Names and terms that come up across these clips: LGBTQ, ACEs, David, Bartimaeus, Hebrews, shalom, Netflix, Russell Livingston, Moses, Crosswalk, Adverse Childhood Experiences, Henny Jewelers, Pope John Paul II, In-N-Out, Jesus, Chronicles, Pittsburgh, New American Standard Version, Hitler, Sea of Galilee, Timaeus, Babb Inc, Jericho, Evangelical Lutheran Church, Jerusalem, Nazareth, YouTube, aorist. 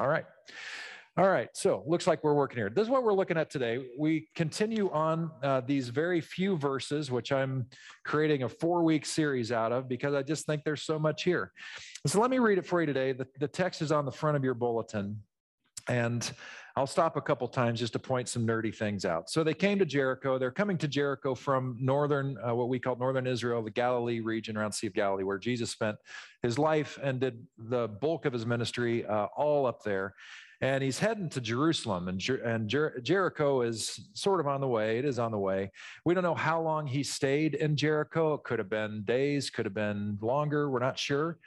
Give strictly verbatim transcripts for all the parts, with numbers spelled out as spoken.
All right. All right, so looks like we're working here. This is what we're looking at today. We continue on uh, these very few verses, which I'm creating a four-week series out of because I just think there's so much here. So let me read it for you today. The, the text is on the front of your bulletin, and I'll stop a couple times just to point some nerdy things out. So they came to Jericho. They're coming to Jericho from northern, uh, what we call northern Israel, the Galilee region around Sea of Galilee, where Jesus spent his life and did the bulk of his ministry uh, all up there. And he's heading to Jerusalem, and, Jer- and Jer- Jericho is sort of on the way. It is on the way. We don't know how long he stayed in Jericho. It could have been days, could have been longer. We're not sure.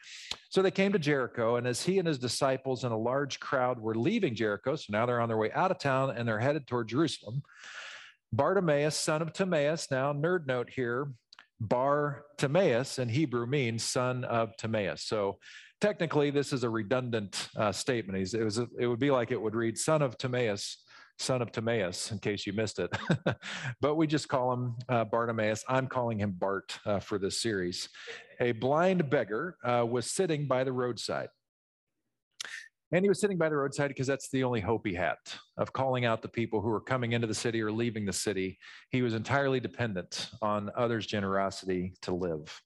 So they came to Jericho, and as he and his disciples and a large crowd were leaving Jericho, so now they're on their way out of town, and they're headed toward Jerusalem, Bartimaeus, son of Timaeus, now nerd note here, Bartimaeus in Hebrew means son of Timaeus. So technically, this is a redundant uh, statement. He's, it was, a, it would be like it would read, son of Timaeus, son of Timaeus, in case you missed it. But we just call him uh, Bartimaeus. I'm calling him Bart uh, for this series. A blind beggar uh, was sitting by the roadside. And he was sitting by the roadside because that's the only hope he had of calling out the people who were coming into the city or leaving the city. He was entirely dependent on others' generosity to live.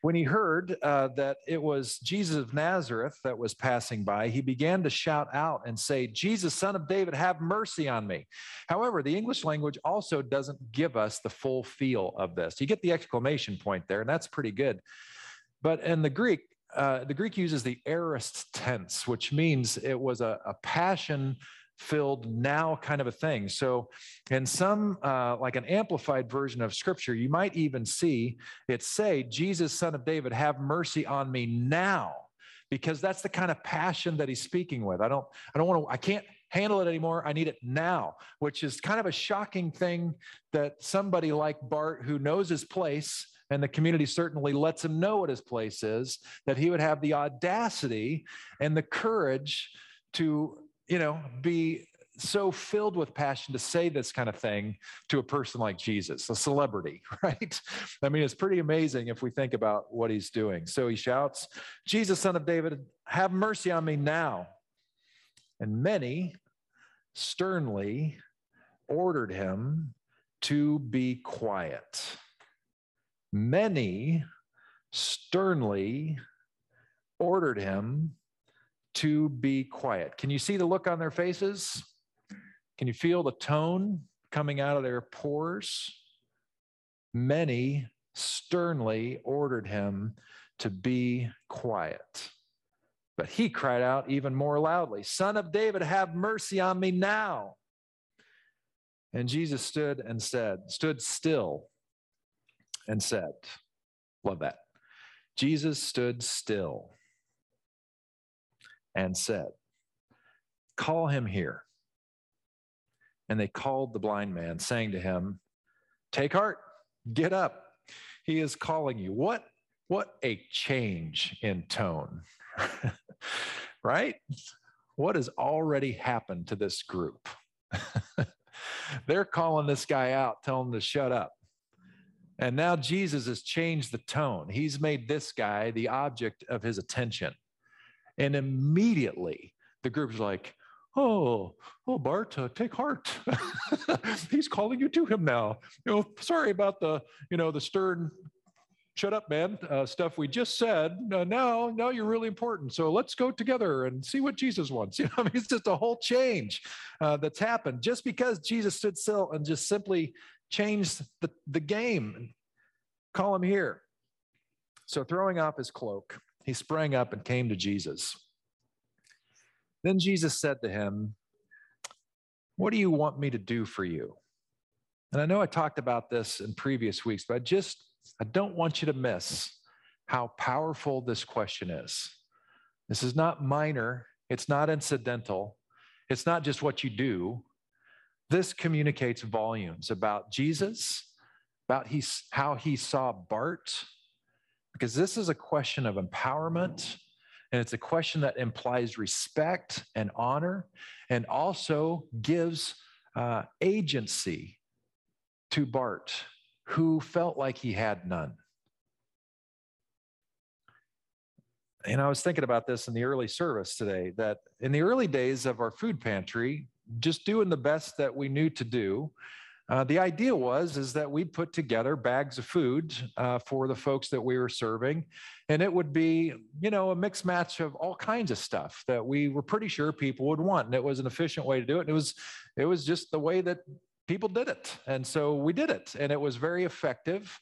When he heard uh, that it was Jesus of Nazareth that was passing by, he began to shout out and say, Jesus, son of David, have mercy on me. However, the English language also doesn't give us the full feel of this. You get the exclamation point there, and that's pretty good. But in the Greek, uh, the Greek uses the aorist tense, which means it was a, a passion filled now kind of a thing. So in some, uh, like an amplified version of scripture, you might even see it say, Jesus, son of David, have mercy on me now, because that's the kind of passion that he's speaking with. I don't, I don't want to, I can't handle it anymore. I need it now, which is kind of a shocking thing that somebody like Bart, who knows his place, and the community certainly lets him know what his place is, that he would have the audacity and the courage to you know, be so filled with passion to say this kind of thing to a person like Jesus, a celebrity, right? I mean, it's pretty amazing if we think about what he's doing. So he shouts, Jesus, son of David, have mercy on me now. And many sternly ordered him to be quiet. Many sternly ordered him to be quiet. Can you see the look on their faces? Can you feel the tone coming out of their pores? Many sternly ordered him to be quiet. But he cried out even more loudly, Son of David, have mercy on me now. And Jesus stood and said, stood still and said, love that. Jesus stood still and said, call him here. And they called the blind man, saying to him, take heart, get up. He is calling you. What, what a change in tone, right? What has already happened to this group? They're calling this guy out, telling him to shut up. And now Jesus has changed the tone. He's made this guy the object of his attention. And immediately the group's like, oh, oh, Bart, uh, take heart. He's calling you to him now. You know, sorry about the, you know, the stern, shut up, man, uh, stuff we just said. Uh, now, now you're really important. So let's go together and see what Jesus wants. You know, I mean, it's just a whole change uh, that's happened just because Jesus stood still and just simply changed the, the game. Call him here. So throwing off his cloak, he sprang up and came to Jesus. Then Jesus said to him, what do you want me to do for you? And I know I talked about this in previous weeks, but I just, I don't want you to miss how powerful this question is. This is not minor. It's not incidental. It's not just what you do. This communicates volumes about Jesus, about he, how he saw Bart, because this is a question of empowerment, and it's a question that implies respect and honor, and also gives uh, agency to Bart, who felt like he had none. And I was thinking about this in the early service today, that in the early days of our food pantry, just doing the best that we knew to do, uh, the idea was is that we'd put together bags of food uh, for the folks that we were serving, and it would be, you know, a mixed match of all kinds of stuff that we were pretty sure people would want, and it was an efficient way to do it, and it was, it was just the way that people did it, and so we did it, and it was very effective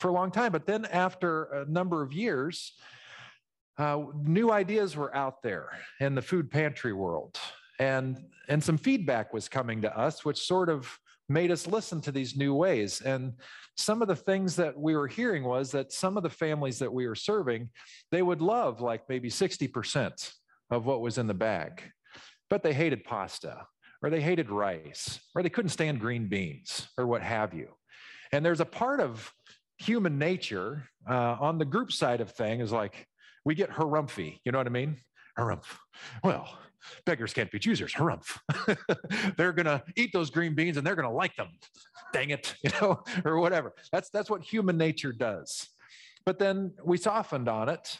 for a long time. But then after a number of years, Uh, new ideas were out there in the food pantry world, and and some feedback was coming to us, which sort of made us listen to these new ways. And some of the things that we were hearing was that some of the families that we were serving, they would love like maybe sixty percent of what was in the bag, but they hated pasta, or they hated rice, or they couldn't stand green beans, or what have you. And there's a part of human nature uh, on the group side of things, like, we get harumphy, you know what I mean? Harumph. Well, beggars can't be choosers. Harumph. They're going to eat those green beans and they're going to like them. Dang it, you know, or whatever. That's, that's what human nature does. But then we softened on it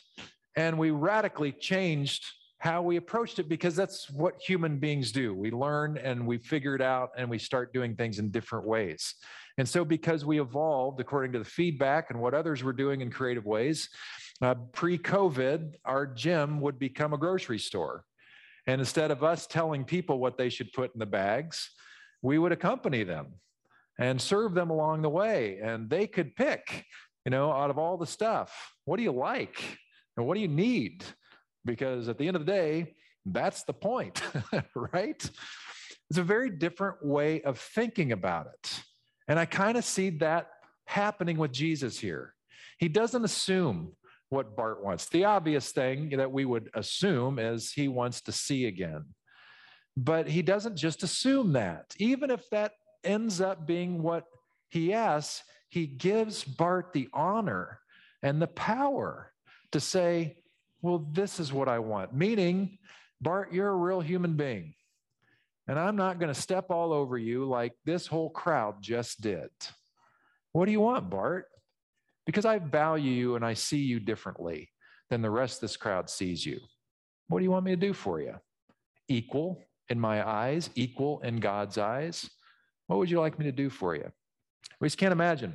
and we radically changed how we approached it, because that's what human beings do. We learn and we figure it out and we start doing things in different ways. And so because we evolved according to the feedback and what others were doing in creative ways, Uh, pre-COVID, our gym would become a grocery store. And instead of us telling people what they should put in the bags, we would accompany them and serve them along the way. And they could pick, you know, out of all the stuff, what do you like and what do you need? Because at the end of the day, that's the point, right? It's a very different way of thinking about it. And I kind of see that happening with Jesus here. He doesn't assume what Bart wants. The obvious thing that we would assume is he wants to see again. But he doesn't just assume that. Even if that ends up being what he asks, he gives Bart the honor and the power to say, well, this is what I want. Meaning, Bart, you're a real human being. And I'm not going to step all over you like this whole crowd just did. What do you want, Bart? Because I value you and I see you differently than the rest of this crowd sees you. What do you want me to do for you? Equal in my eyes, equal in God's eyes. What would you like me to do for you? We just can't imagine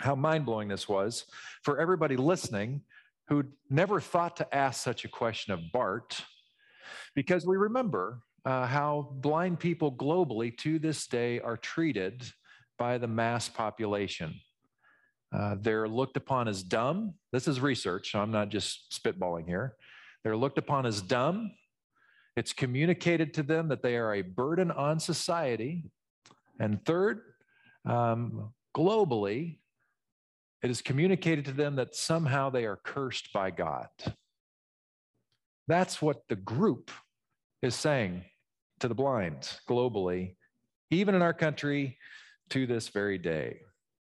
how mind-blowing this was for everybody listening who never thought to ask such a question of Bart, because we remember uh, how blind people globally to this day are treated by the mass population. Uh, they're looked upon as dumb. This is research, so I'm not just spitballing here. They're looked upon as dumb. It's communicated to them that they are a burden on society. And third, um, globally, it is communicated to them that somehow they are cursed by God. That's what the group is saying to the blind globally, even in our country to this very day.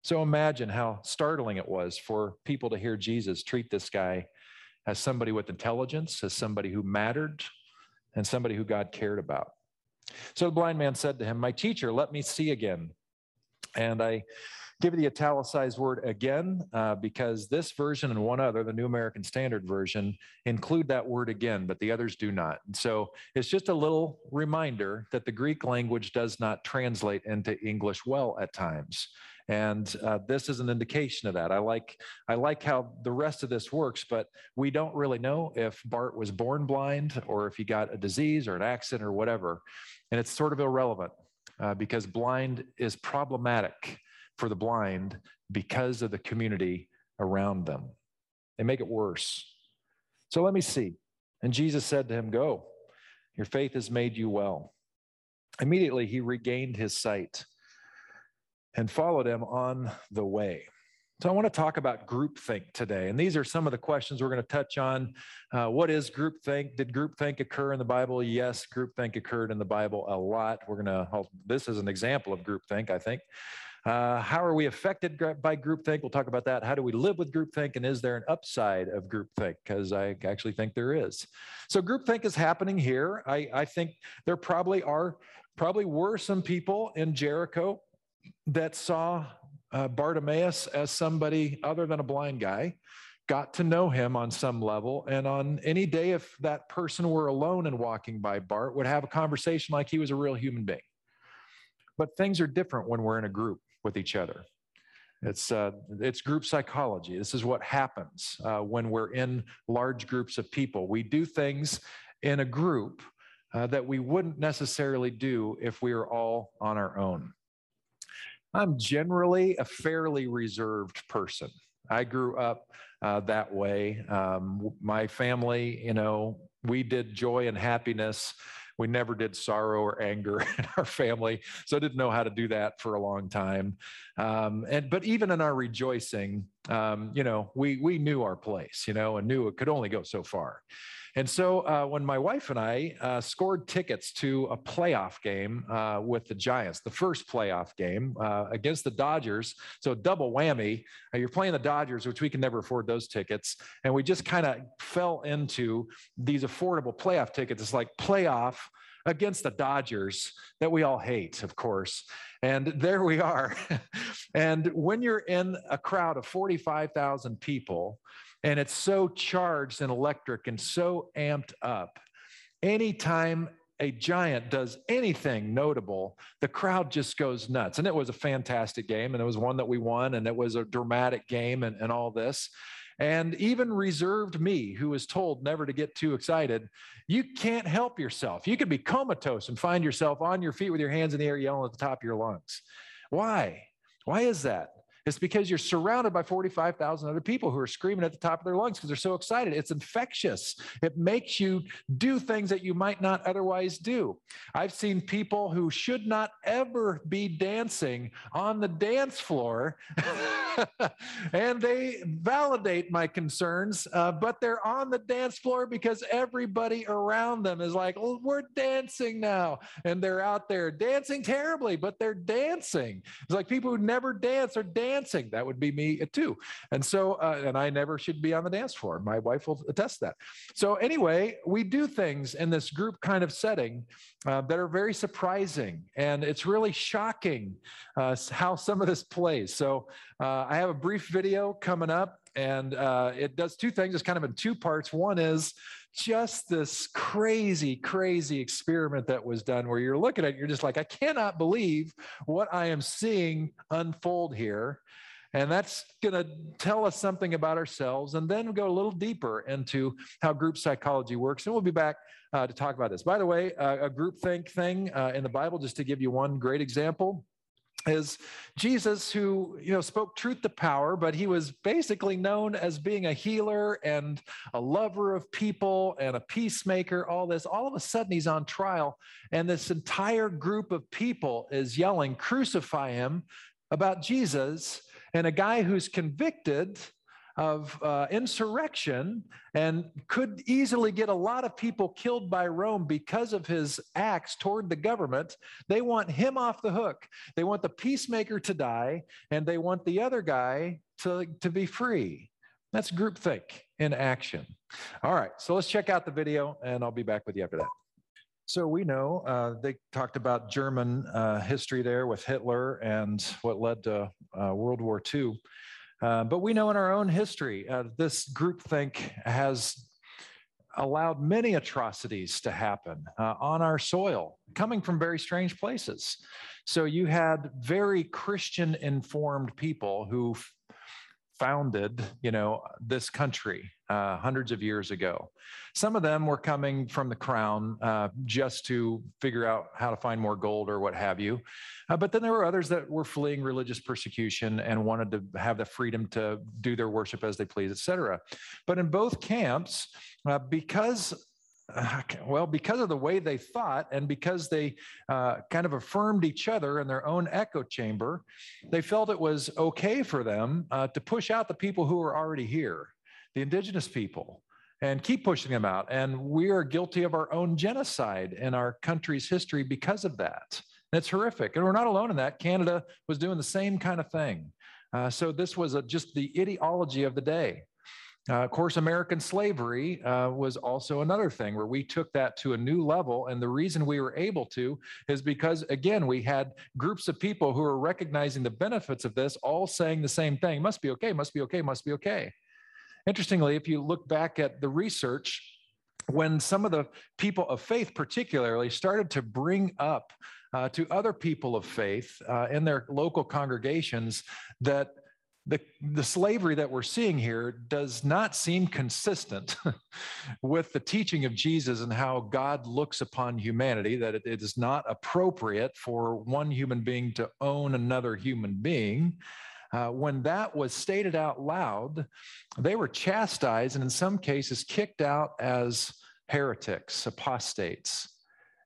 So imagine how startling it was for people to hear Jesus treat this guy as somebody with intelligence, as somebody who mattered, and somebody who God cared about. So the blind man said to him, my teacher, let me see again. And I give you the italicized word again, uh, because this version and one other, the New American Standard Version, include that word again, but the others do not. And so it's just a little reminder that the Greek language does not translate into English well at times. And uh, this is an indication of that. I like, I like how the rest of this works, but we don't really know if Bart was born blind or if he got a disease or an accident or whatever. And it's sort of irrelevant uh, because blind is problematic for the blind because of the community around them. They make it worse. So let me see. And Jesus said to him, go, your faith has made you well. Immediately he regained his sight and followed him on the way. So I want to talk about groupthink today. And these are some of the questions we're going to touch on. Uh, what is groupthink? Did groupthink occur in the Bible? Yes, groupthink occurred in the Bible a lot. We're going to, help. This is an example of groupthink, I think. Uh, how are we affected by groupthink? We'll talk about that. How do we live with groupthink? And is there an upside of groupthink? Because I actually think there is. So groupthink is happening here. I, I think there probably are, probably were some people in Jericho that saw uh, Bartimaeus as somebody other than a blind guy, got to know him on some level. And on any day, if that person were alone and walking by Bart, would have a conversation like he was a real human being. But things are different when we're in a group with each other. It's, uh, it's group psychology. This is what happens uh, when we're in large groups of people. We do things in a group uh, that we wouldn't necessarily do if we were all on our own. I'm generally a fairly reserved person. I grew up uh, that way. Um, my family, you know, we did joy and happiness. We never did sorrow or anger in our family, so I didn't know how to do that for a long time. Um, and but even in our rejoicing, um, you know, we we knew our place, you know, and knew it could only go so far. And so uh, when my wife and I uh, scored tickets to a playoff game uh, with the Giants, the first playoff game uh, against the Dodgers, so double whammy, uh, you're playing the Dodgers, which we can never afford those tickets, and we just kind of fell into these affordable playoff tickets. It's like playoff against the Dodgers that we all hate, of course. And there we are. And when you're in a crowd of forty-five thousand people, and it's so charged and electric and so amped up, anytime a Giant does anything notable, the crowd just goes nuts. And it was a fantastic game, and it was one that we won, and it was a dramatic game and, and all this. And even reserved me, who was told never to get too excited, you can't help yourself. You could be comatose and find yourself on your feet with your hands in the air yelling at the top of your lungs. Why? Why is that? It's because you're surrounded by forty-five thousand other people who are screaming at the top of their lungs because they're so excited. It's infectious. It makes you do things that you might not otherwise do. I've seen people who should not ever be dancing on the dance floor, and they validate my concerns, uh, but they're on the dance floor because everybody around them is like, oh, we're dancing now. And they're out there dancing terribly, but they're dancing. It's like people who never dance are dancing. Dancing. That would be me too. And so, uh, and I never should be on the dance floor. My wife will attest that. So anyway, we do things in this group kind of setting uh, that are very surprising. And it's really shocking uh, how some of this plays. So uh, I have a brief video coming up, and uh, it does two things. It's kind of in two parts. One is just this crazy, crazy experiment that was done where you're looking at it, you're just like, I cannot believe what I am seeing unfold here. And that's going to tell us something about ourselves, and then go a little deeper into how group psychology works. And we'll be back uh, to talk about this. By the way, uh, a groupthink thing uh, in the Bible, just to give you one great example, is Jesus, who, you know, spoke truth to power, but he was basically known as being a healer and a lover of people and a peacemaker, all this. All of a sudden, he's on trial, and this entire group of people is yelling, crucify him, about Jesus, and a guy who's convicted of uh, insurrection and could easily get a lot of people killed by Rome because of his acts toward the government. They want him off the hook. They want the peacemaker to die, and they want the other guy to, to be free. That's groupthink in action. All right, so let's check out the video, and I'll be back with you after that. So we know uh, they talked about German uh, history there with Hitler and what led to uh, World War Two. Uh, but we know in our own history, uh, this groupthink has allowed many atrocities to happen uh, on our soil, coming from very strange places. So you had very Christian-informed people who founded, you know, this country uh, hundreds of years ago. Some of them were coming from the crown uh, just to figure out how to find more gold or what have you. Uh, but then there were others that were fleeing religious persecution and wanted to have the freedom to do their worship as they please, et cetera. But in both camps, uh, because Uh, well, because of the way they thought, and because they uh, kind of affirmed each other in their own echo chamber, they felt it was okay for them uh, to push out the people who were already here, the indigenous people, and keep pushing them out. And we are guilty of our own genocide in our country's history because of that. And it's horrific. And we're not alone in that. Canada was doing the same kind of thing. Uh, so this was a, just the ideology of the day. Uh, of course, American slavery uh, was also another thing where we took that to a new level. And the reason we were able to is because, again, we had groups of people who were recognizing the benefits of this, all saying the same thing, must be okay, must be okay, must be okay. Interestingly, if you look back at the research, when some of the people of faith particularly started to bring up uh, to other people of faith uh, in their local congregations that the, the slavery that we're seeing here does not seem consistent with the teaching of Jesus and how God looks upon humanity, that it, it is not appropriate for one human being to own another human being. Uh, when that was stated out loud, they were chastised and in some cases kicked out as heretics, apostates.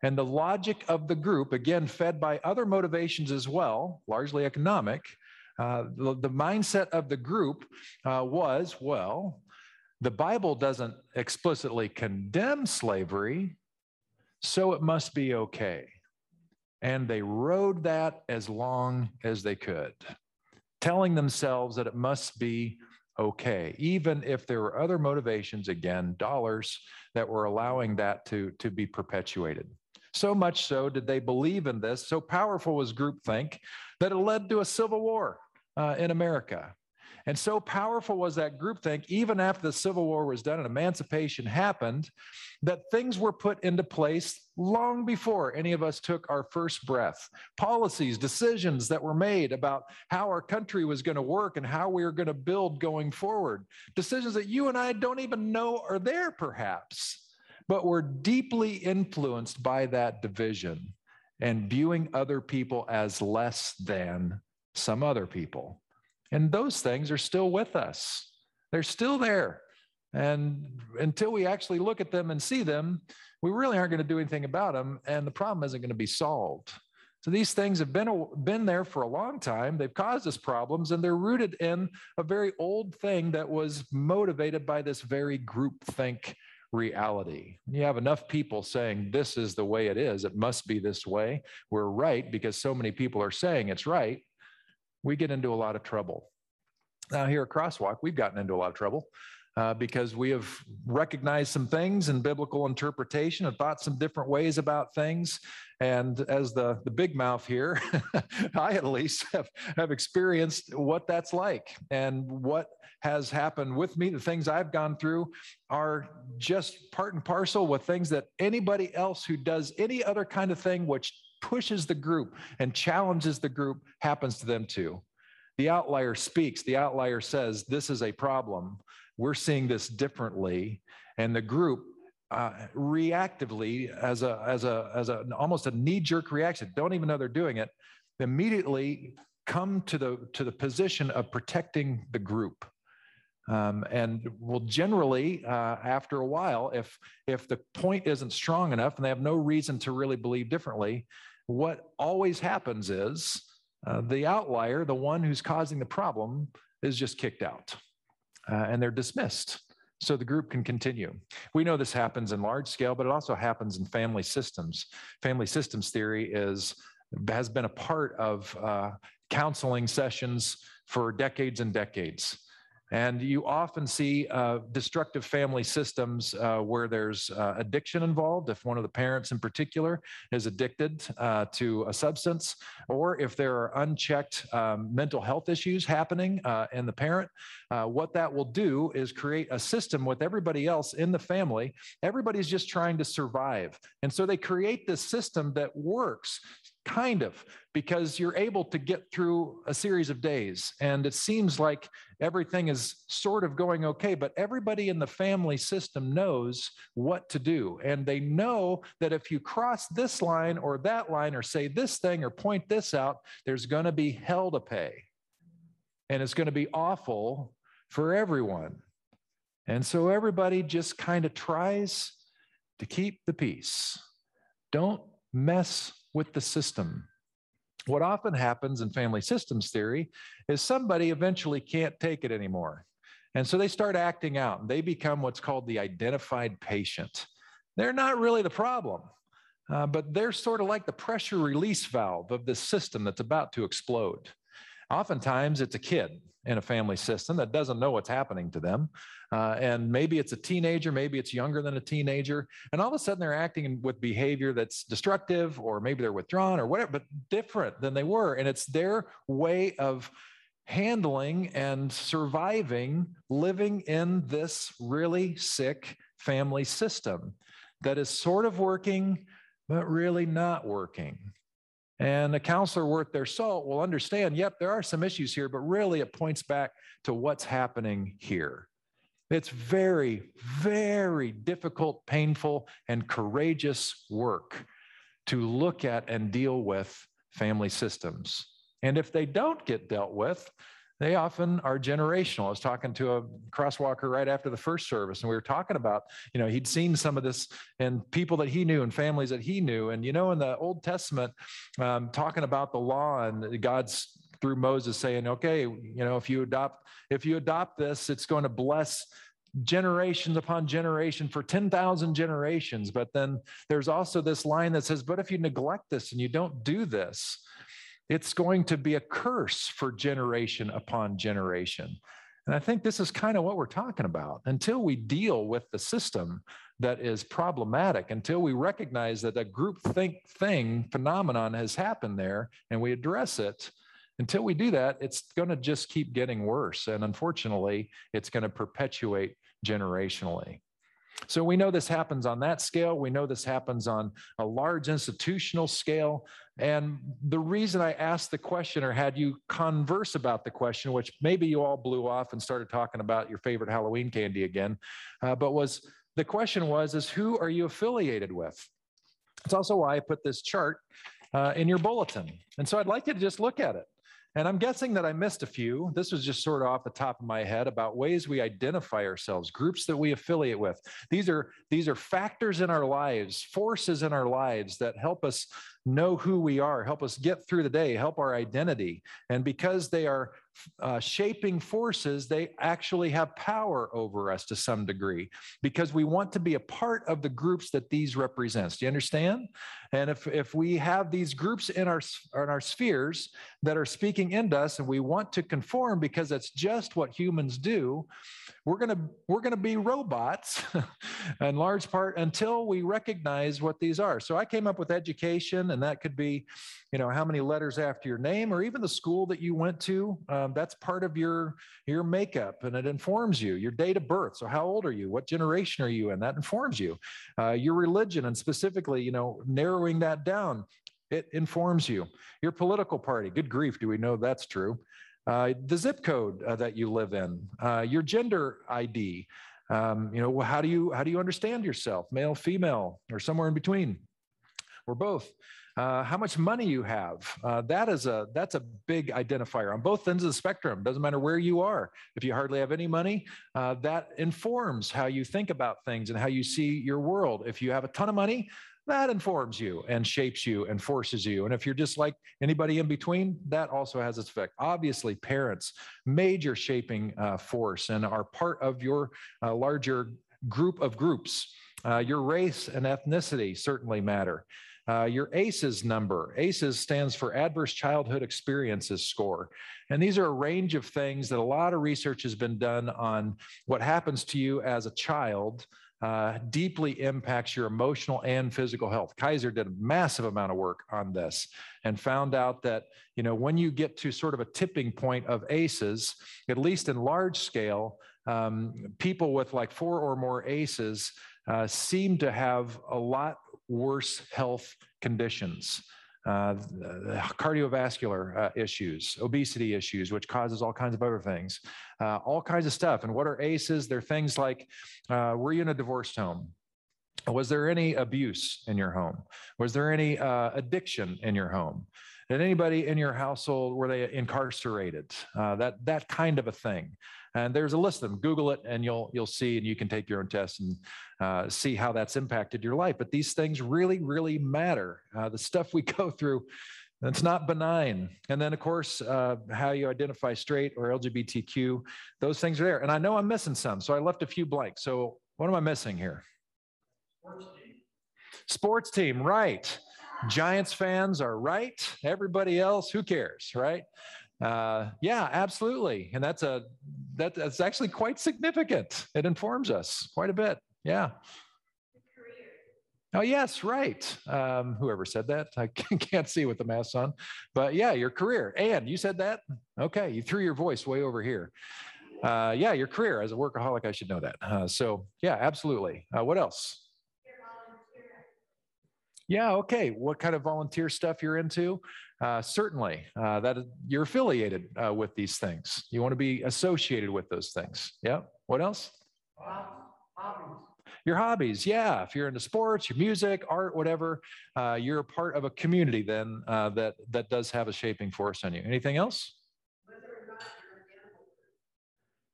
And the logic of the group, again, fed by other motivations as well, largely economic, uh, the, the mindset of the group uh, was, well, the Bible doesn't explicitly condemn slavery, so it must be okay. And they rode that as long as they could, telling themselves that it must be okay, even if there were other motivations, again, dollars, that were allowing that to, to be perpetuated. So much so did they believe in this, so powerful was groupthink, that it led to a civil war uh, in America. And so powerful was that groupthink, even after the Civil War was done and emancipation happened, that things were put into place long before any of us took our first breath. Policies, decisions that were made about how our country was going to work and how we were going to build going forward. Decisions that you and I don't even know are there, perhaps, but were deeply influenced by that division and viewing other people as less than some other people. And those things are still with us. They're still there. And until we actually look at them and see them, we really aren't going to do anything about them, and the problem isn't going to be solved. So these things have been, been there for a long time. They've caused us problems, and they're rooted in a very old thing that was motivated by this very groupthink reality. You have enough people saying, this is the way it is. It must be this way. We're right because so many people are saying it's right. We get into a lot of trouble. Now here at Crosswalk, we've gotten into a lot of trouble uh, because we have recognized some things in biblical interpretation and thought some different ways about things. And as the, the big mouth here, I at least have, have experienced what that's like and what has happened with me. The things I've gone through are just part and parcel with things that anybody else who does any other kind of thing which pushes the group and challenges the group happens to them too. The outlier speaks. The outlier says, this is a problem. We're seeing this differently. And the group uh, reactively, as a, as a, as a, almost a knee-jerk reaction, don't even know they're doing it, immediately come to the, to the position of protecting the group. Um, and will generally, uh, after a while, if, if the point isn't strong enough and they have no reason to really believe differently, what always happens is uh, the outlier, the one who's causing the problem, is just kicked out uh, and they're dismissed so the group can continue. We know this happens in large scale, but it also happens in family systems. Family systems theory is, has been a part of uh, counseling sessions for decades and decades. And you often see uh, destructive family systems uh, where there's uh, addiction involved, if one of the parents in particular is addicted uh, to a substance, or if there are unchecked um, mental health issues happening uh, in the parent, uh, what that will do is create a system with everybody else in the family. Everybody's just trying to survive. And so they create this system that works, kind of, because you're able to get through a series of days. And it seems like everything is sort of going okay, but everybody in the family system knows what to do. And they know that if you cross this line or that line or say this thing or point this out, there's going to be hell to pay. And it's going to be awful for everyone. And so everybody just kind of tries to keep the peace. Don't mess with the system. What often happens in family systems theory is somebody eventually can't take it anymore. And so they start acting out. They become what's called the identified patient. They're not really the problem, uh, but they're sort of like the pressure release valve of this system that's about to explode. Oftentimes it's a kid in a family system that doesn't know what's happening to them. Uh, and maybe it's a teenager, maybe it's younger than a teenager. And all of a sudden they're acting with behavior that's destructive, or maybe they're withdrawn or whatever, but different than they were. And it's their way of handling and surviving living in this really sick family system that is sort of working, but really not working. And a counselor worth their salt will understand, yep, there are some issues here, but really it points back to what's happening here. It's very, very difficult, painful, and courageous work to look at and deal with family systems. And if they don't get dealt with, they often are generational. I was talking to a crosswalker right after the first service, and we were talking about, you know, he'd seen some of this and people that he knew and families that he knew. And, you know, in the Old Testament, um, talking about the law and God's through Moses saying, okay, you know, if you adopt, if you adopt this, it's going to bless generations upon generation for ten thousand generations. But then there's also this line that says, but if you neglect this and you don't do this, it's going to be a curse for generation upon generation. And I think this is kind of what we're talking about. Until we deal with the system that is problematic, until we recognize that a groupthink thing phenomenon has happened there and we address it, until we do that, it's going to just keep getting worse. And unfortunately, it's going to perpetuate generationally. So we know this happens on that scale. We know this happens on a large institutional scale. And the reason I asked the question or had you converse about the question, which maybe you all blew off and started talking about your favorite Halloween candy again, uh, but was the question was, is who are you affiliated with? It's also why I put this chart uh, in your bulletin. And so I'd like you to just look at it. And I'm guessing that I missed a few. This was just sort of off the top of my head about ways we identify ourselves, groups that we affiliate with. These are, these are factors in our lives, forces in our lives that help us know who we are, help us get through the day, help our identity. And because they are uh, shaping forces, they actually have power over us to some degree because we want to be a part of the groups that these represents. Do you understand? And if, if we have these groups in our, in our spheres that are speaking into us and we want to conform because that's just what humans do, we're going to, we're going to be robots in large part until we recognize what these are. So I came up with education, and that could be, you know, how many letters after your name or even the school that you went to. Um, that's part of your, your makeup, and it informs you. Your date of birth, so how old are you? What generation are you in? That informs you. Uh, your religion, and specifically, you know, narrowing that down, it informs you. Your political party, good grief, do we know that's true? Uh, the zip code uh, that you live in, uh, your gender I D, um, you know, how do you, how do you understand yourself, male, female, or somewhere in between, or both? Uh, how much money you have, uh, that is a, that's a big identifier on both ends of the spectrum. Doesn't matter where you are. If you hardly have any money, uh, that informs how you think about things and how you see your world. If you have a ton of money, that informs you and shapes you and forces you. And if you're just like anybody in between, that also has its effect. Obviously, parents, major shaping uh, force and are part of your uh, larger group of groups. Uh, your race and ethnicity certainly matter. Uh, your ACEs number. ACEs stands for Adverse Childhood Experiences score. And these are a range of things that a lot of research has been done on what happens to you as a child uh, deeply impacts your emotional and physical health. Kaiser did a massive amount of work on this and found out that, you know, when you get to sort of a tipping point of ACEs, at least in large scale, um, people with like four or more ACEs uh, seem to have a lot worse health conditions, uh, cardiovascular uh, issues, obesity issues, which causes all kinds of other things, uh, all kinds of stuff. And what are ACEs? They're things like, uh, were you in a divorced home? Was there any abuse in your home? Was there any uh, addiction in your home? Did anybody in your household, were they incarcerated? Uh, that, that kind of a thing. And there's a list of them. Google it and you'll, you'll see, and you can take your own tests and uh, see how that's impacted your life. But these things really, really matter. Uh, the stuff we go through, it's not benign. And then, of course, uh, how you identify straight or L G B T Q, those things are there. And I know I'm missing some, so I left a few blanks. So what am I missing here? Sports team. Sports team, right. Giants fans are right. Everybody else, who cares, right? Uh, yeah, absolutely. And that's a, that, that's actually quite significant. It informs us quite a bit. Yeah. Career. Oh, yes, right. Um, whoever said that, I can't see with the mask on. But yeah, your career. And you said that? Okay, you threw your voice way over here. Uh, yeah, your career. As a workaholic, I should know that. Uh, so yeah, absolutely. Uh, what else? Yeah, okay. What kind of volunteer stuff you're into? Uh, certainly, uh, that you're affiliated uh, with these things. You want to be associated with those things. Yeah. What else? Hobbies. Your hobbies. Yeah. If you're into sports, your music, art, whatever, uh, you're a part of a community then uh, that that does have a shaping force on you. Anything else?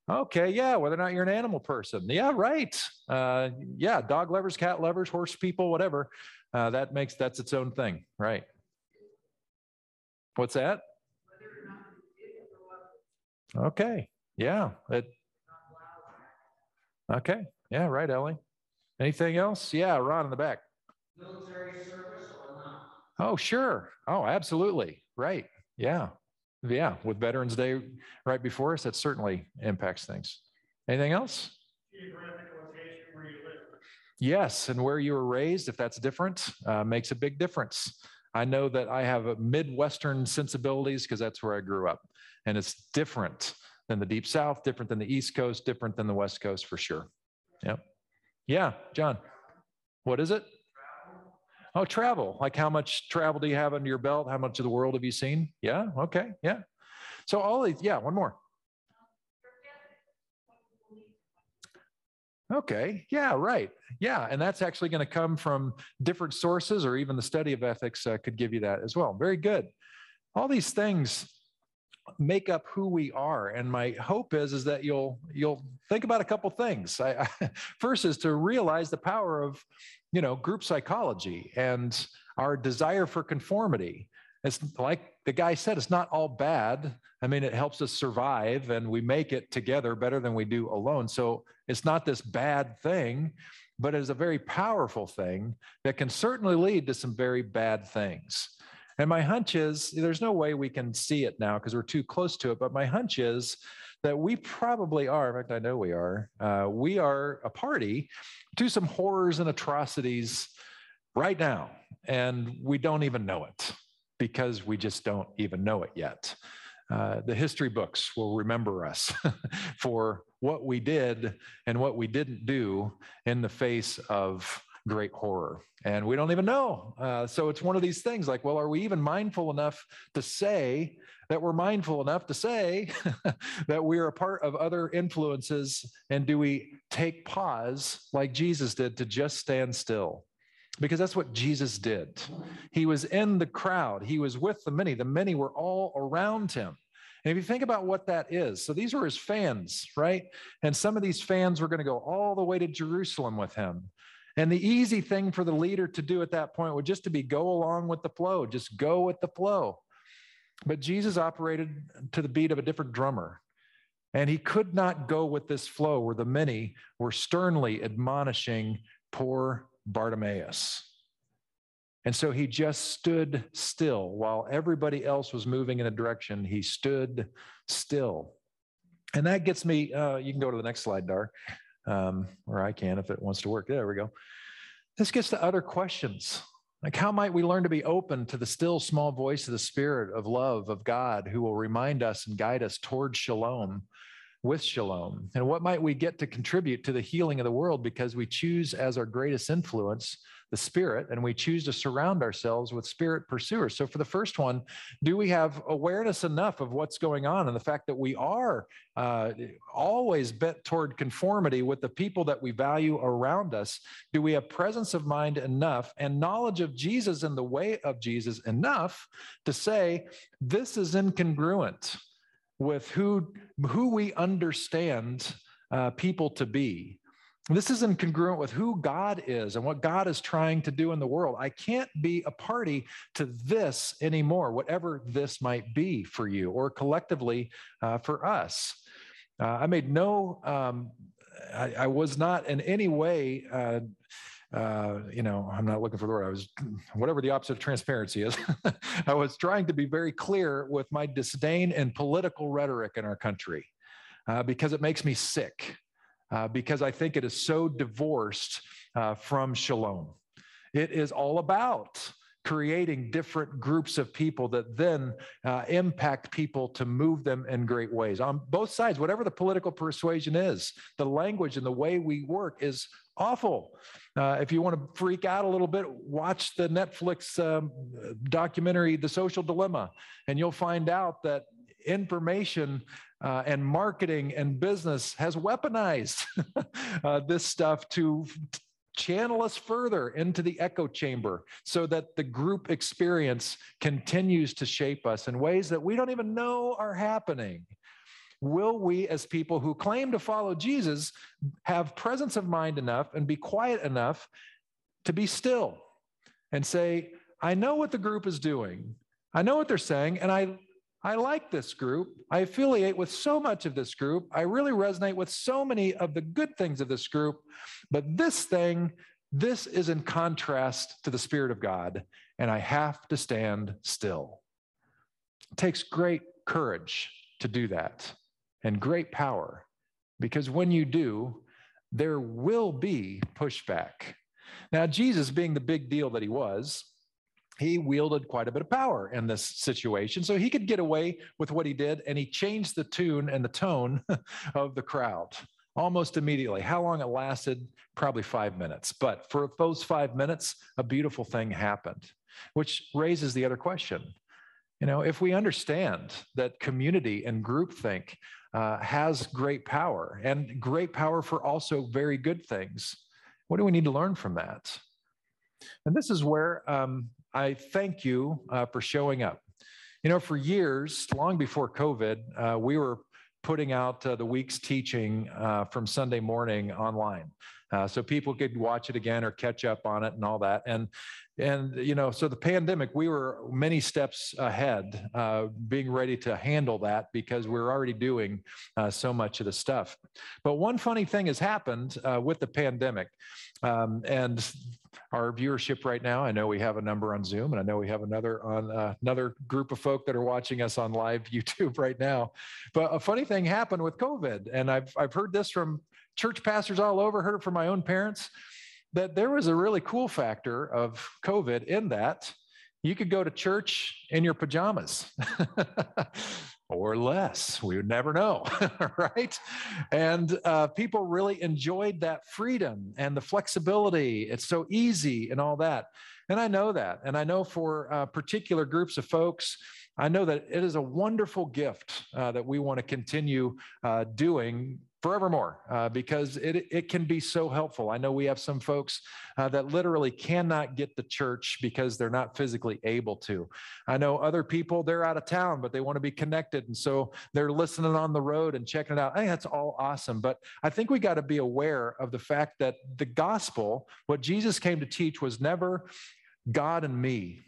Okay, yeah, whether or not you're an animal person. Yeah, right. Uh, yeah, dog lovers, cat lovers, horse people, whatever. Uh, that makes, that's its own thing, right? What's that? Okay, yeah. It, okay, yeah, right, Ellie. Anything else? Yeah, Ron in the back. Military service or not? Oh, sure. Oh, absolutely, right, yeah. Yeah, with Veterans Day right before us, that certainly impacts things. Anything else? Geographic location where you live. Yes, and where you were raised, if that's different, uh, makes a big difference. I know that I have Midwestern sensibilities because that's where I grew up. And it's different than the Deep South, different than the East Coast, different than the West Coast for sure. Yep. Yeah, John. What is it? Oh, travel. Like how much travel do you have under your belt? How much of the world have you seen? Yeah. Okay. Yeah. So all these, yeah, one more. Okay. Yeah, right. Yeah. And that's actually going to come from different sources, or even the study of ethics uh, could give you that as well. Very good. All these things make up who we are. And my hope is, is that you'll, you'll think about a couple things. I, I, first is to realize the power of, you know, group psychology and our desire for conformity. It's like the guy said, it's not all bad. I mean, it helps us survive and we make it together better than we do alone. So it's not this bad thing, but it is a very powerful thing that can certainly lead to some very bad things. And my hunch is, there's no way we can see it now because we're too close to it, but my hunch is that we probably are, in fact, I know we are, uh, we are a party to some horrors and atrocities right now, and we don't even know it because we just don't even know it yet. Uh, the history books will remember us for what we did and what we didn't do in the face of great horror. And we don't even know. Uh, so it's one of these things like, well, are we even mindful enough to say that we're mindful enough to say that we're a part of other influences? And do we take pause like Jesus did to just stand still? Because that's what Jesus did. He was in the crowd. He was with the many. The many were all around him. And if you think about what that is, so these were his fans, right? And some of these fans were going to go all the way to Jerusalem with him. And the easy thing for the leader to do at that point would just to be go along with the flow, just go with the flow. But Jesus operated to the beat of a different drummer. And he could not go with this flow where the many were sternly admonishing poor Bartimaeus. And so he just stood still while everybody else was moving in a direction. He stood still. And that gets me, uh, you can go to the next slide, Dar. Um, or I can if it wants to work. There we go. This gets to other questions. Like, how might we learn to be open to the still small voice of the Spirit of love of God who will remind us and guide us toward shalom with shalom? And what might we get to contribute to the healing of the world because we choose as our greatest influence the Spirit, and we choose to surround ourselves with Spirit pursuers? So for the first one, do we have awareness enough of what's going on and the fact that we are uh, always bent toward conformity with the people that we value around us? Do we have presence of mind enough and knowledge of Jesus and the way of Jesus enough to say, this is incongruent with who, who we understand uh, people to be? This is incongruent with who God is and what God is trying to do in the world. I can't be a party to this anymore, whatever this might be for you or collectively uh, for us. Uh, I made no, um, I, I was not in any way, uh, uh, you know, I'm not looking for the word. I was, whatever the opposite of transparency is, I was trying to be very clear with my disdain and political rhetoric in our country uh, because it makes me sick. Uh, because I think it is so divorced uh, from shalom. It is all about creating different groups of people that then uh, impact people to move them in great ways. On both sides, whatever the political persuasion is, the language and the way we work is awful. Uh, if you want to freak out a little bit, watch the Netflix um, documentary, The Social Dilemma, and you'll find out that information uh, and marketing and business has weaponized uh, this stuff to channel us further into the echo chamber so that the group experience continues to shape us in ways that we don't even know are happening. Will we, as people who claim to follow Jesus, have presence of mind enough and be quiet enough to be still and say, I know what the group is doing. I know what they're saying, and I I like this group. I affiliate with so much of this group. I really resonate with so many of the good things of this group. But this thing, this is in contrast to the Spirit of God, and I have to stand still. It takes great courage to do that and great power, because when you do, there will be pushback. Now, Jesus, being the big deal that he was, he wielded quite a bit of power in this situation, so he could get away with what he did, and he changed the tune and the tone of the crowd almost immediately. How long it lasted? Probably five minutes. But for those five minutes, a beautiful thing happened, which raises the other question. You know, if we understand that community and groupthink uh, has great power, and great power for also very good things, what do we need to learn from that? And this is where um, I thank you uh, for showing up. You know, for years, long before COVID, uh, we were putting out uh, the week's teaching uh, from Sunday morning online, uh, so people could watch it again or catch up on it and all that. And and you know, so the pandemic, we were many steps ahead, uh, being ready to handle that because we were already doing uh, so much of the stuff. But one funny thing has happened uh, with the pandemic, um, and our viewership right now, I know we have a number on Zoom, and I know we have another on uh, another group of folk that are watching us on live YouTube right now. But a funny thing happened with COVID, and I've, I've heard this from church pastors all over, heard it from my own parents, that there was a really cool factor of COVID in that you could go to church in your pajamas. Or less, we would never know, right? And uh, people really enjoyed that freedom and the flexibility. It's so easy and all that. And I know that. And I know for uh, particular groups of folks, I know that it is a wonderful gift uh, that we want to continue uh, doing forevermore, uh, because it, it can be so helpful. I know we have some folks uh, that literally cannot get to church because they're not physically able to. I know other people, they're out of town, but they want to be connected. And so they're listening on the road and checking it out. Hey, that's all awesome. But I think we got to be aware of the fact that the gospel, what Jesus came to teach, was never God and me.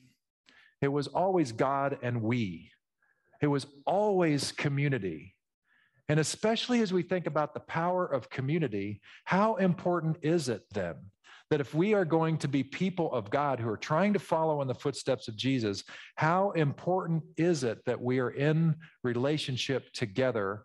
It was always God and we. It was always community. And especially as we think about the power of community, how important is it then that if we are going to be people of God who are trying to follow in the footsteps of Jesus, how important is it that we are in relationship together,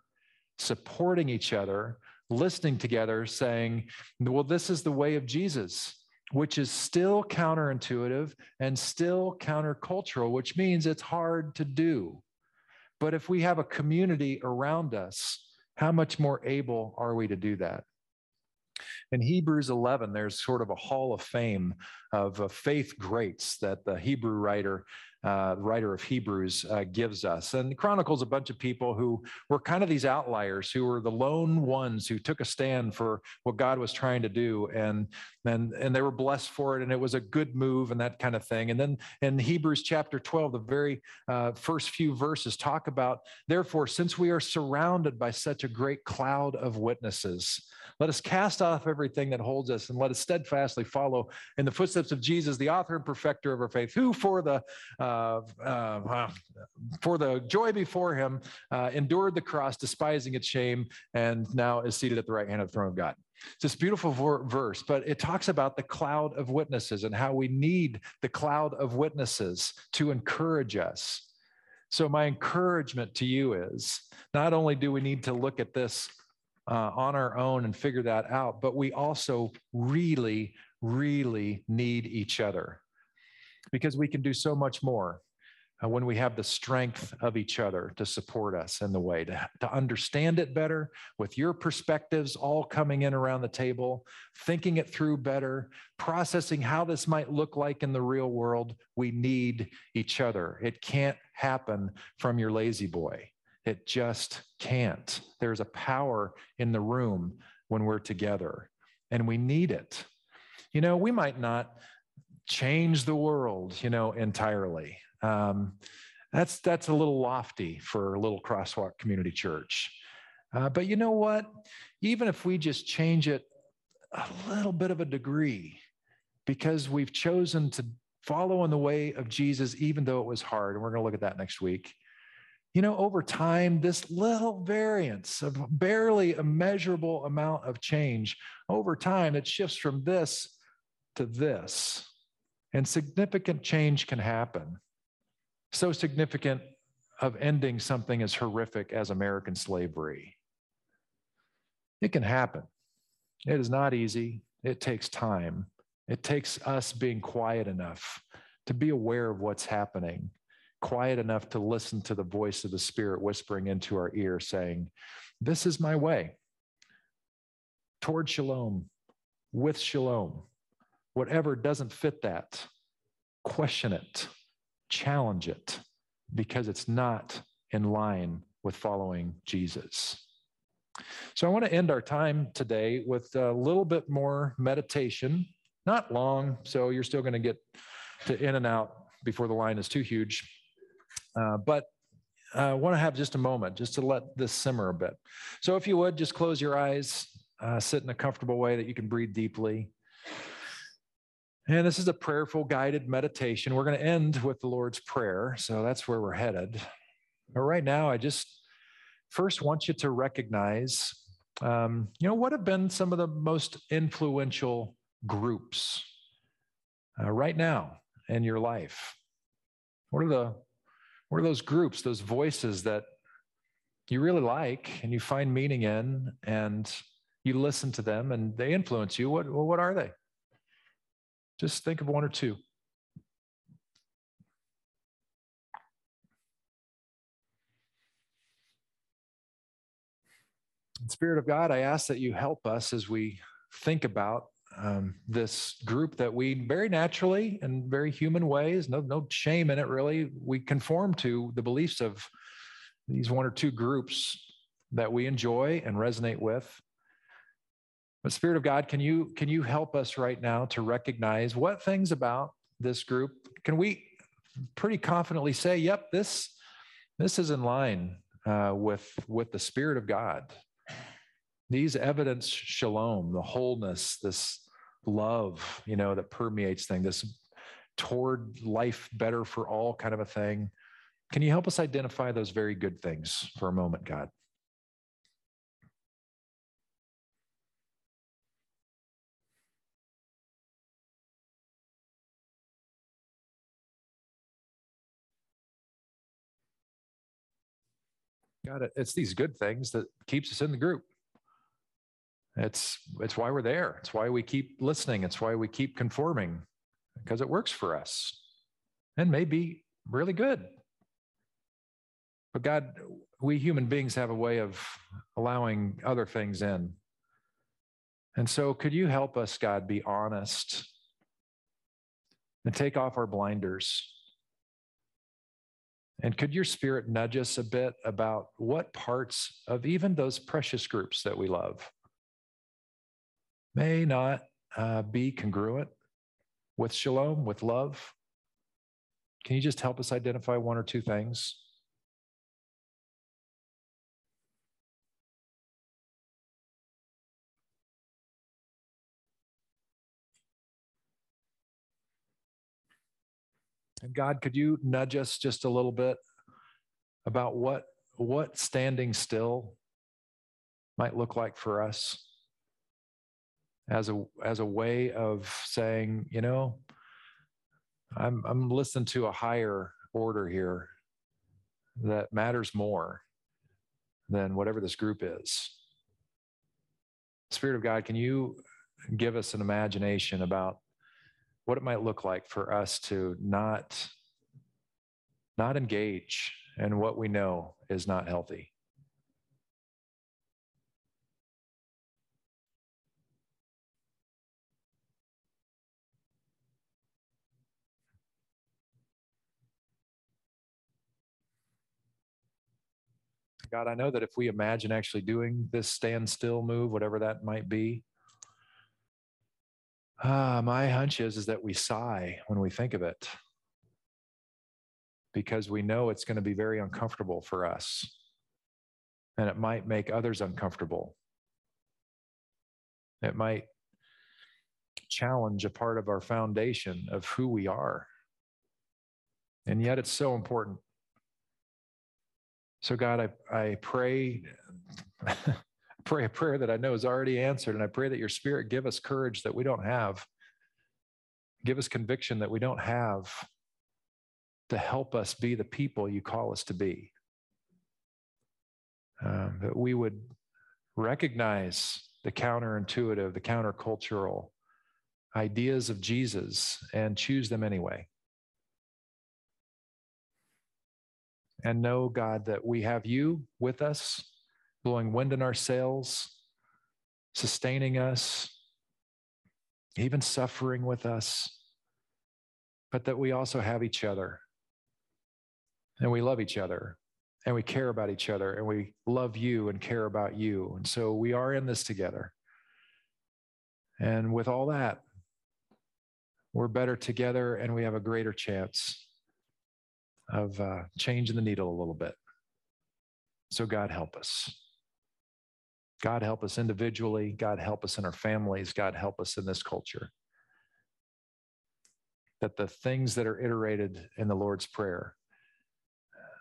supporting each other, listening together, saying, well, this is the way of Jesus, which is still counterintuitive and still countercultural, which means it's hard to do. But if we have a community around us, how much more able are we to do that? In Hebrews eleven, there's sort of a hall of fame of uh, faith greats that the Hebrew writer, uh, writer of Hebrews uh, gives us. And chronicles a bunch of people who were kind of these outliers, who were the lone ones who took a stand for what God was trying to do. And And, and they were blessed for it, and it was a good move and that kind of thing. And then in Hebrews chapter twelve, the very uh, first few verses talk about, therefore, since we are surrounded by such a great cloud of witnesses, let us cast off everything that holds us and let us steadfastly follow in the footsteps of Jesus, the author and perfecter of our faith, who for the, uh, uh, for the joy before him uh, endured the cross, despising its shame, and now is seated at the right hand of the throne of God. It's this beautiful verse, but it talks about the cloud of witnesses and how we need the cloud of witnesses to encourage us. So my encouragement to you is, not only do we need to look at this uh, on our own and figure that out, but we also really, really need each other, because we can do so much more uh, when we have the strength of each other to support us in the way, to, to understand it better with your perspectives all coming in around the table, thinking it through better, processing how this might look like in the real world. We need each other. It can't happen from your lazy boy. It just can't. There's a power in the room when we're together, and we need it. You know, we might not change the world, you know, entirely. Um, that's that's a little lofty for a little Crosswalk community church. Uh, but you know what? Even if we just change it a little bit of a degree, because we've chosen to follow in the way of Jesus, even though it was hard, and we're going to look at that next week. You know, over time, this little variance of barely a measurable amount of change, over time, it shifts from this to this, and significant change can happen. So significant of ending something as horrific as American slavery. It can happen. It is not easy. It takes time. It takes us being quiet enough to be aware of what's happening, quiet enough to listen to the voice of the Spirit whispering into our ear saying, this is my way toward shalom, with shalom. Whatever doesn't fit that, question it, challenge it, because it's not in line with following Jesus. So I want to end our time today with a little bit more meditation, not long, so you're still going to get to In-N-Out before the line is too huge. Uh, but I uh, want to have just a moment just to let this simmer a bit. So if you would, just close your eyes, uh, sit in a comfortable way that you can breathe deeply. And this is a prayerful, guided meditation. We're going to end with the Lord's Prayer, so that's where we're headed. But right now, I just first want you to recognize, um, you know, what have been some of the most influential groups uh, right now in your life? What are the What are those groups, those voices that you really like and you find meaning in, and you listen to them and they influence you? What, what are they? Just think of one or two. In Spirit of God, I ask that you help us as we think about Um, this group that we very naturally and very human ways, no, no shame in it really, we conform to the beliefs of these one or two groups that we enjoy and resonate with. But Spirit of God, can you, can you help us right now to recognize what things about this group can we pretty confidently say, yep, this, this is in line uh, with, with the Spirit of God. These evidence shalom, the wholeness, this love, you know, that permeates things, this toward life better for all kind of a thing. Can you help us identify those very good things for a moment, God? God, it's these good things that keeps us in the group. It's, it's why we're there. It's why we keep listening. It's why we keep conforming, because it works for us and may be really good. But God, we human beings have a way of allowing other things in. And so could you help us, God, be honest and take off our blinders? And could your Spirit nudge us a bit about what parts of even those precious groups that we love may not uh, be congruent with shalom, with love? Can you just help us identify one or two things? And God, could you nudge us just a little bit about what, what standing still might look like for us? As a as a way of saying, you know, I'm I'm listening to a higher order here that matters more than whatever this group is. Spirit of God, can you give us an imagination about what it might look like for us to not, not engage in what we know is not healthy. God, I know that if we imagine actually doing this standstill move, whatever that might be, uh, my hunch is, is that we sigh when we think of it because we know it's going to be very uncomfortable for us and it might make others uncomfortable. It might challenge a part of our foundation of who we are. And yet it's so important. So God, I, I pray, pray a prayer that I know is already answered, and I pray that your Spirit give us courage that we don't have, give us conviction that we don't have to help us be the people you call us to be. Um, that we would recognize the counterintuitive, the countercultural ideas of Jesus and choose them anyway. And know, God, that we have you with us, blowing wind in our sails, sustaining us, even suffering with us, but that we also have each other, and we love each other, and we care about each other, and we love you and care about you. And so we are in this together. And with all that, we're better together, and we have a greater chance of uh, changing the needle a little bit. So God, help us. God, help us individually. God, help us in our families. God, help us in this culture. That the things that are iterated in the Lord's Prayer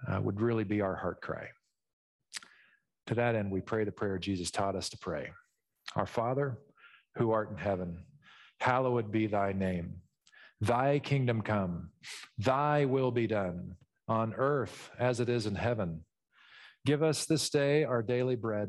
uh, would really be our heart cry. To that end, we pray the prayer Jesus taught us to pray. Our Father, who art in heaven, hallowed be thy name. Thy kingdom come, thy will be done on earth as it is in heaven. Give us this day our daily bread